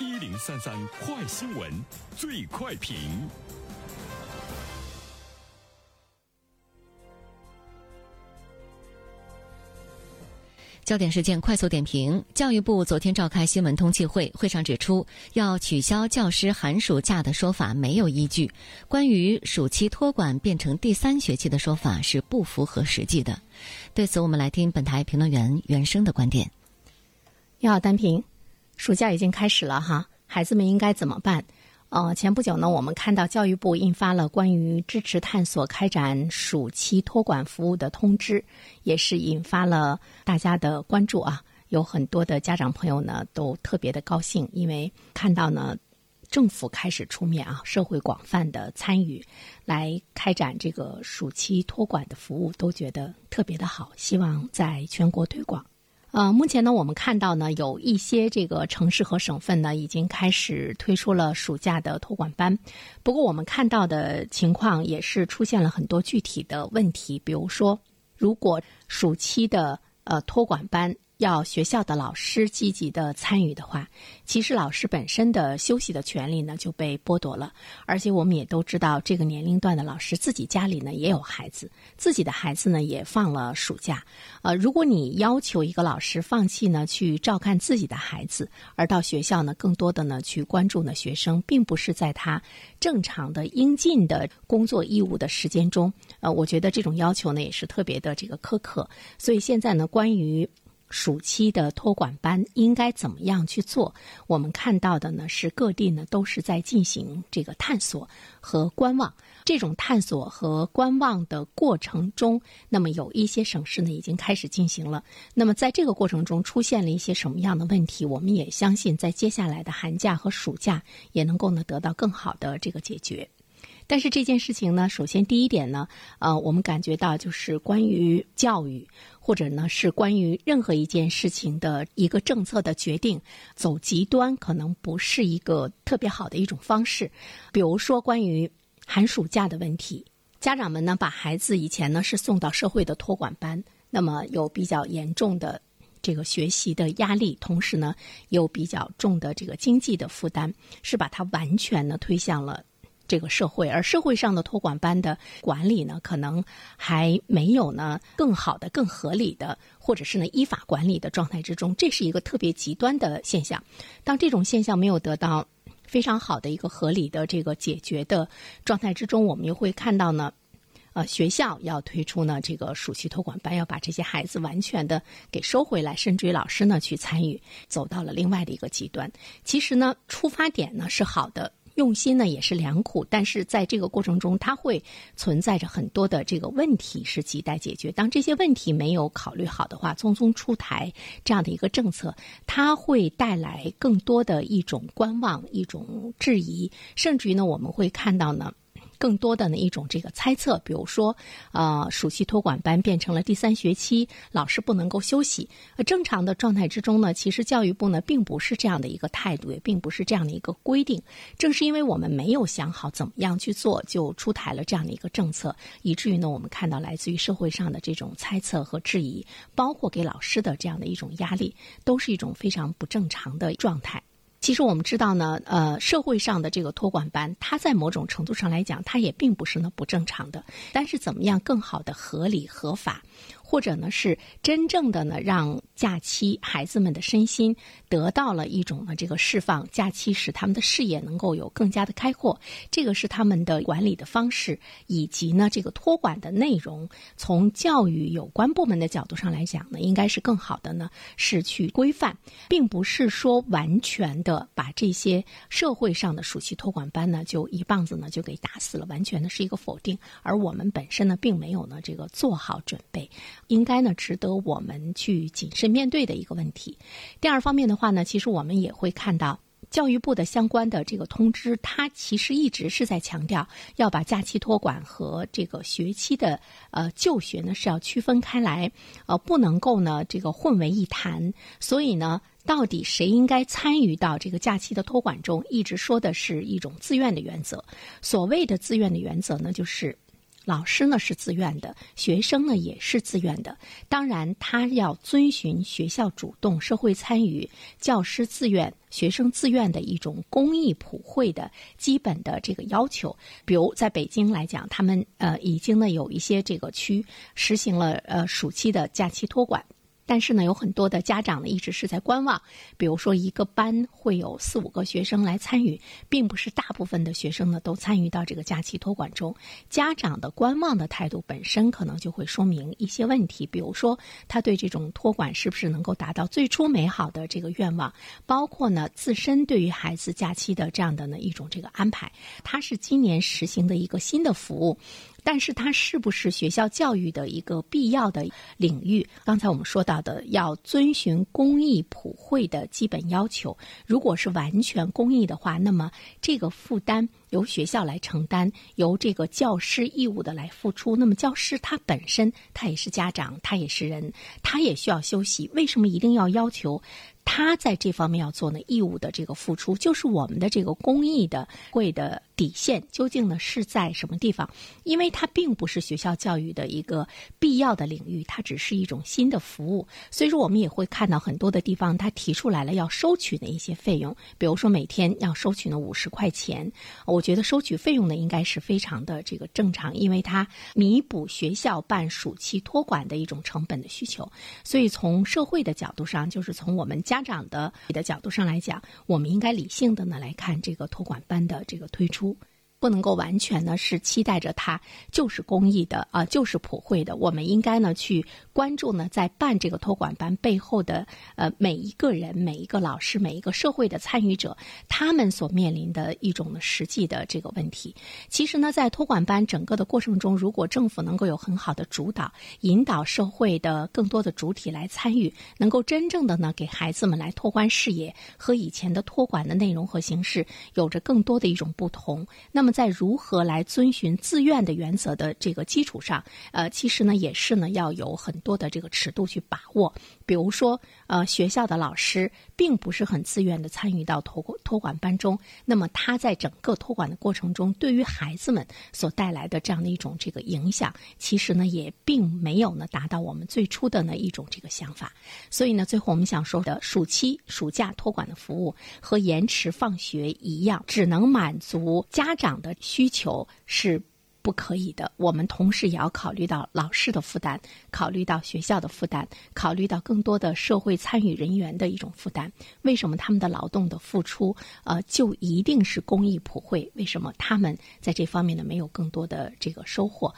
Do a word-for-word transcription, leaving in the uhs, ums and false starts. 一零三三快新闻最快评。焦点事件快速点评。教育部昨天召开新闻通气会，会上指出，要取消教师寒暑假的说法没有依据，关于暑期托管变成第三学期的说法是不符合实际的。对此，我们来听本台评论员袁生的观点。你好，单平，暑假已经开始了哈，孩子们应该怎么办？呃，前不久呢，我们看到教育部印发了关于支持探索开展暑期托管服务的通知，也是引发了大家的关注啊。有很多的家长朋友呢，都特别的高兴，因为看到呢，政府开始出面啊，社会广泛的参与，来开展这个暑期托管的服务，都觉得特别的好，希望在全国推广。呃，目前呢，我们看到呢，有一些这个城市和省份呢，已经开始推出了暑假的托管班。不过，我们看到的情况也是出现了很多具体的问题，比如说，如果暑期的呃托管班要学校的老师积极的参与的话，其实老师本身的休息的权利呢就被剥夺了。而且我们也都知道，这个年龄段的老师自己家里呢也有孩子，自己的孩子呢也放了暑假。呃，如果你要求一个老师放弃呢去照看自己的孩子，而到学校呢更多的呢去关注呢学生，并不是在他正常的应尽的工作义务的时间中。呃，我觉得这种要求呢也是特别的这个苛刻。所以现在呢，关于暑期的托管班应该怎么样去做？我们看到的呢是各地呢都是在进行这个探索和观望。这种探索和观望的过程中，那么有一些省市呢已经开始进行了。那么在这个过程中出现了一些什么样的问题？我们也相信在接下来的寒假和暑假也能够呢得到更好的这个解决。但是这件事情呢，首先第一点呢，呃，我们感觉到就是关于教育，或者呢是关于任何一件事情的一个政策的决定，走极端可能不是一个特别好的一种方式。比如说关于寒暑假的问题，家长们呢把孩子以前呢是送到社会的托管班，那么有比较严重的这个学习的压力，同时呢有比较重的这个经济的负担，是把它完全呢推向了这个社会。而社会上的托管班的管理呢，可能还没有呢更好的、更合理的，或者是呢依法管理的状态之中。这是一个特别极端的现象。当这种现象没有得到非常好的一个合理的这个解决的状态之中，我们又会看到呢，呃，学校要推出呢这个暑期托管班，要把这些孩子完全的给收回来，甚至于老师呢去参与，走到了另外的一个极端。其实呢，出发点呢是好的。用心呢也是良苦，但是在这个过程中它会存在着很多的这个问题是亟待解决。当这些问题没有考虑好的话，匆匆出台这样的一个政策，它会带来更多的一种观望、一种质疑，甚至于呢我们会看到呢更多的呢一种这个猜测。比如说呃，暑期托管班变成了第三学期，老师不能够休息。正常的状态之中呢，其实教育部呢并不是这样的一个态度，也并不是这样的一个规定。正是因为我们没有想好怎么样去做，就出台了这样的一个政策，以至于呢我们看到来自于社会上的这种猜测和质疑，包括给老师的这样的一种压力，都是一种非常不正常的状态。其实我们知道呢，呃，社会上的这个托管班，它在某种程度上来讲，它也并不是呢不正常的。但是怎么样更好的合理合法，或者呢是真正的呢让假期孩子们的身心得到了一种呢这个释放，假期使他们的视野能够有更加的开阔，这个是他们的管理的方式，以及呢这个托管的内容，从教育有关部门的角度上来讲呢，应该是更好的呢是去规范，并不是说完全的把这些社会上的暑期托管班呢就一棒子呢就给打死了，完全呢是一个否定。而我们本身呢并没有呢这个做好准备，应该呢值得我们去谨慎面对的一个问题。第二方面的话呢，其实我们也会看到教育部的相关的这个通知，它其实一直是在强调要把假期托管和这个学期的呃就学呢是要区分开来，呃不能够呢这个混为一谈。所以呢到底谁应该参与到这个假期的托管中，一直说的是一种自愿的原则。所谓的自愿的原则呢，就是老师呢是自愿的，学生呢也是自愿的。当然，他要遵循学校主动、社会参与、教师自愿、学生自愿的一种公益普惠的基本的这个要求。比如在北京来讲，他们呃已经呢有一些这个区实行了呃暑期的假期托管。但是呢，有很多的家长呢一直是在观望。比如说，一个班会有四五个学生来参与，并不是大部分的学生呢都参与到这个假期托管中。家长的观望的态度本身可能就会说明一些问题，比如说他对这种托管是不是能够达到最初美好的这个愿望，包括呢自身对于孩子假期的这样的呢一种这个安排。它是今年实行的一个新的服务。但是它是不是学校教育的一个必要的领域？刚才我们说到的，要遵循公益普惠的基本要求。如果是完全公益的话，那么这个负担由学校来承担，由这个教师义务的来付出。那么教师他本身，他也是家长，他也是人，他也需要休息。为什么一定要要求他在这方面要做呢？义务的这个付出，就是我们的这个公益的贵的底线究竟呢是在什么地方？因为它并不是学校教育的一个必要的领域，它只是一种新的服务。所以说我们也会看到很多的地方，它提出来了要收取的一些费用，比如说每天要收取呢五十块钱。我觉得收取费用呢应该是非常的这个正常，因为它弥补学校办暑期托管的一种成本的需求。所以从社会的角度上，就是从我们家长的的角度上来讲，我们应该理性的呢来看这个托管班的这个推出，不能够完全呢是期待着它就是公益的啊、呃，就是普惠的。我们应该呢去关注呢在办这个托管班背后的呃每一个人、每一个老师、每一个社会的参与者，他们所面临的一种实际的这个问题。其实呢，在托管班整个的过程中，如果政府能够有很好的主导，引导社会的更多的主体来参与，能够真正的呢给孩子们来拓宽视野，和以前的托管的内容和形式有着更多的一种不同。那么在如何来遵循自愿的原则的这个基础上，呃，其实呢也是呢要有很多的这个尺度去把握。比如说，呃，学校的老师并不是很自愿的参与到托托管班中，那么他在整个托管的过程中，对于孩子们所带来的这样的一种这个影响，其实呢也并没有呢达到我们最初的呢一种这个想法。所以呢，最后我们想说的，暑期暑假托管的服务和延迟放学一样，只能满足家长的需求是不可以的。我们同时也要考虑到老师的负担，考虑到学校的负担，考虑到更多的社会参与人员的一种负担。为什么他们的劳动的付出呃，就一定是公益普惠？为什么他们在这方面呢没有更多的这个收获？